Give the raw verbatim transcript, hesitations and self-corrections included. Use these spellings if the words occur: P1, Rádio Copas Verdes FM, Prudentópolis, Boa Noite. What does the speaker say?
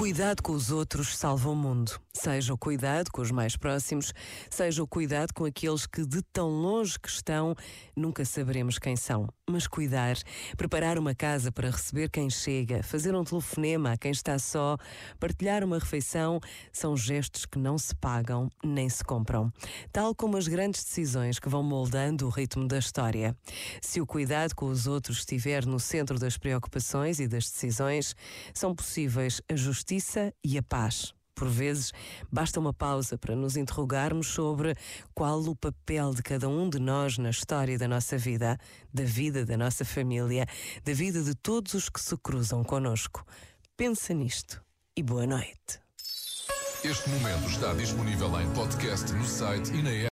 cuidado com os outros salva o mundo. Seja o cuidado com os mais próximos, seja o cuidado com aqueles que de tão longe que estão, nunca saberemos quem são. Mas cuidar, preparar uma casa para receber quem chega, fazer um telefonema a quem está só, partilhar uma refeição, são gestos que não se pagam nem se compram. Tal como as grandes decisões que vão moldando o ritmo da história. Se o cuidado com os outros estiver no centro das preocupações e das decisões, são possíveis a justiça e a paz. Por vezes, basta uma pausa para nos interrogarmos sobre qual o papel de cada um de nós na história da nossa vida, da vida da nossa família, da vida de todos os que se cruzam connosco. Pensa nisto e boa noite. Este momento está disponível em podcast no site e na app.